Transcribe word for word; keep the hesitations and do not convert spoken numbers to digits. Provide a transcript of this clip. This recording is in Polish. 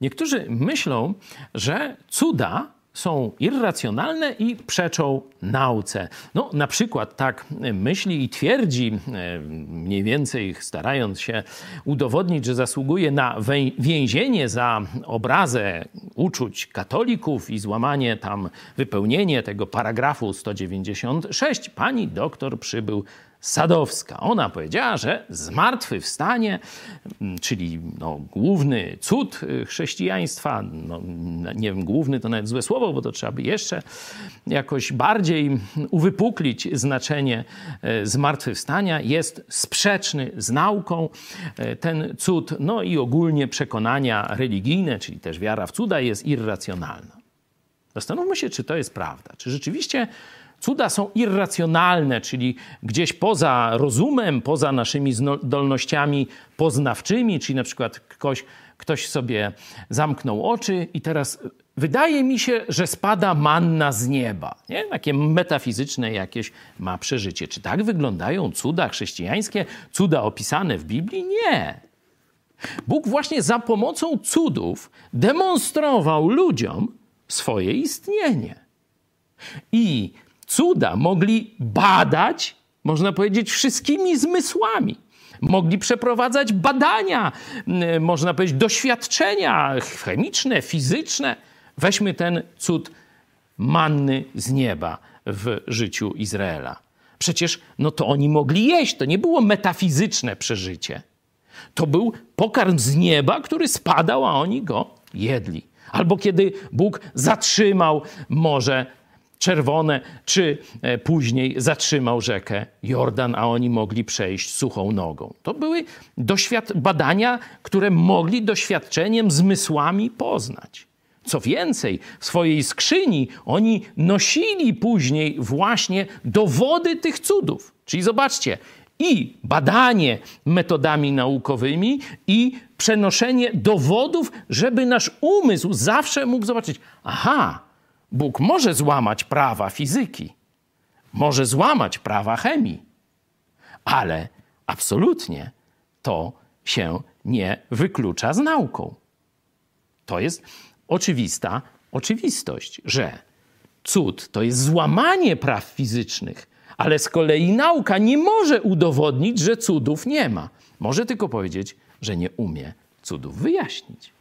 Niektórzy myślą, że cuda są irracjonalne i przeczą nauce. No, na przykład tak myśli i twierdzi, mniej więcej starając się udowodnić, że zasługuje na więzienie za obrazę uczuć katolików i złamanie tam, wypełnienie tego paragrafu sto dziewięćdziesiąt sześć, pani doktor Przybył Sadowska. Ona powiedziała, że zmartwychwstanie, czyli no, główny cud chrześcijaństwa, no, nie wiem, główny to nawet złe słowo, bo to trzeba by jeszcze jakoś bardziej uwypuklić znaczenie zmartwychwstania, jest sprzeczny z nauką. Ten cud, no i ogólnie przekonania religijne, czyli też wiara w cuda, jest irracjonalna. Zastanówmy się, czy to jest prawda. Czy rzeczywiście cuda są irracjonalne, czyli gdzieś poza rozumem, poza naszymi zdolnościami poznawczymi, czyli na przykład ktoś, ktoś sobie zamknął oczy i teraz wydaje mi się, że spada manna z nieba. Nie? Takie metafizyczne jakieś ma przeżycie. Czy tak wyglądają cuda chrześcijańskie, cuda opisane w Biblii? Nie. Bóg właśnie za pomocą cudów demonstrował ludziom swoje istnienie. I cuda mogli badać, można powiedzieć, wszystkimi zmysłami. Mogli przeprowadzać badania, można powiedzieć, doświadczenia chemiczne, fizyczne. Weźmy ten cud manny z nieba w życiu Izraela. Przecież no to oni mogli jeść, to nie było metafizyczne przeżycie. To był pokarm z nieba, który spadał, a oni go jedli. Albo kiedy Bóg zatrzymał morze Czerwone, czy później zatrzymał rzekę Jordan, a oni mogli przejść suchą nogą. To były doświad- badania, które mogli doświadczeniem, zmysłami poznać. Co więcej, w swojej skrzyni oni nosili później właśnie dowody tych cudów. Czyli zobaczcie, i badanie metodami naukowymi, i przenoszenie dowodów, żeby nasz umysł zawsze mógł zobaczyć, aha, Bóg może złamać prawa fizyki, może złamać prawa chemii, ale absolutnie to się nie wyklucza z nauką. To jest oczywista oczywistość, że cud to jest złamanie praw fizycznych, ale z kolei nauka nie może udowodnić, że cudów nie ma. Może tylko powiedzieć, że nie umie cudów wyjaśnić.